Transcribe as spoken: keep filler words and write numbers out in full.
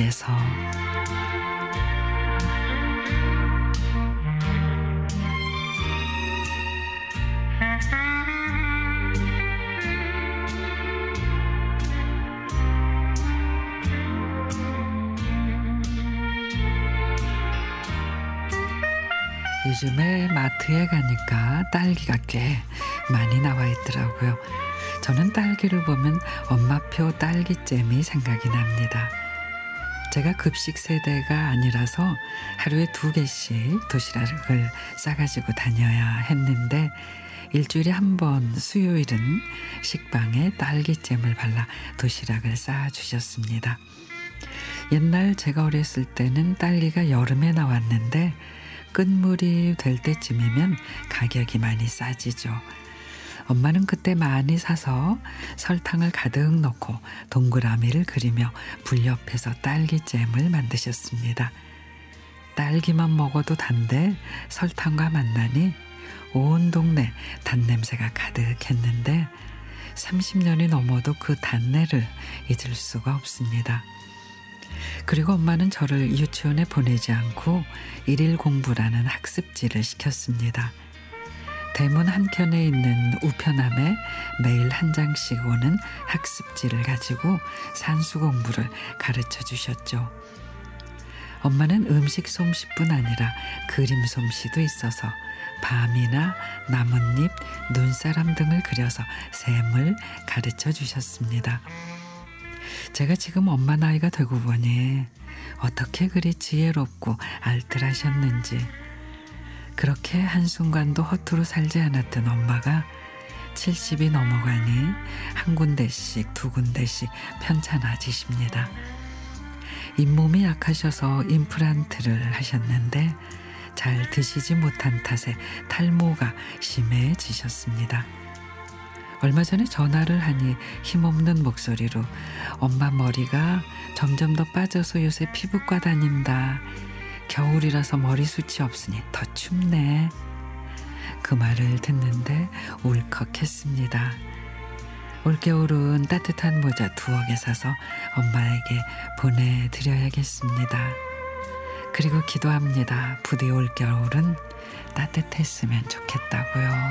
주께서 요즘에 마트에 가니까 딸기가 꽤 많이 나와 있더라고요. 저는 딸기를 보면 엄마표 딸기잼이 생각이 납니다. 제가 급식 세대가 아니라서 하루에 두 개씩 도시락을 싸가지고 다녀야 했는데 일주일에 한 번 수요일은 식빵에 딸기잼을 발라 도시락을 싸주셨습니다. 옛날 제가 어렸을 때는 딸기가 여름에 나왔는데 끝물이 될 때쯤이면 가격이 많이 싸지죠. 엄마는 그때 많이 사서 설탕을 가득 넣고 동그라미를 그리며 불 옆에서 딸기잼을 만드셨습니다. 딸기만 먹어도 단데 설탕과 만나니 온 동네 단냄새가 가득했는데 삼십 년이 넘어도 그 단내를 잊을 수가 없습니다. 그리고 엄마는 저를 유치원에 보내지 않고 일일 공부라는 학습지를 시켰습니다. 대문 한켠에 있는 우편함에 매일 한 장씩 오는 학습지를 가지고 산수 공부를 가르쳐 주셨죠. 엄마는 음식 솜씨뿐 아니라 그림 솜씨도 있어서 밤이나 나뭇잎, 눈사람 등을 그려서 셈을 가르쳐 주셨습니다. 제가 지금 엄마 나이가 되고 보니 어떻게 그리 지혜롭고 알뜰하셨는지, 그렇게 한순간도 허투루 살지 않았던 엄마가 칠십이 넘어가니 한 군데씩 두 군데씩 편찮아지십니다. 잇몸이 약하셔서 임플란트를 하셨는데 잘 드시지 못한 탓에 탈모가 심해지셨습니다. 얼마 전에 전화를 하니 힘없는 목소리로 엄마 머리가 점점 더 빠져서 요새 피부과 다닌다. 겨울이라서 머리숱이 없으니 더 춥네. 그 말을 듣는데 울컥했습니다. 올겨울은 따뜻한 모자 두어 개 사서 엄마에게 보내드려야겠습니다. 그리고 기도합니다. 부디 올겨울은 따뜻했으면 좋겠다고요.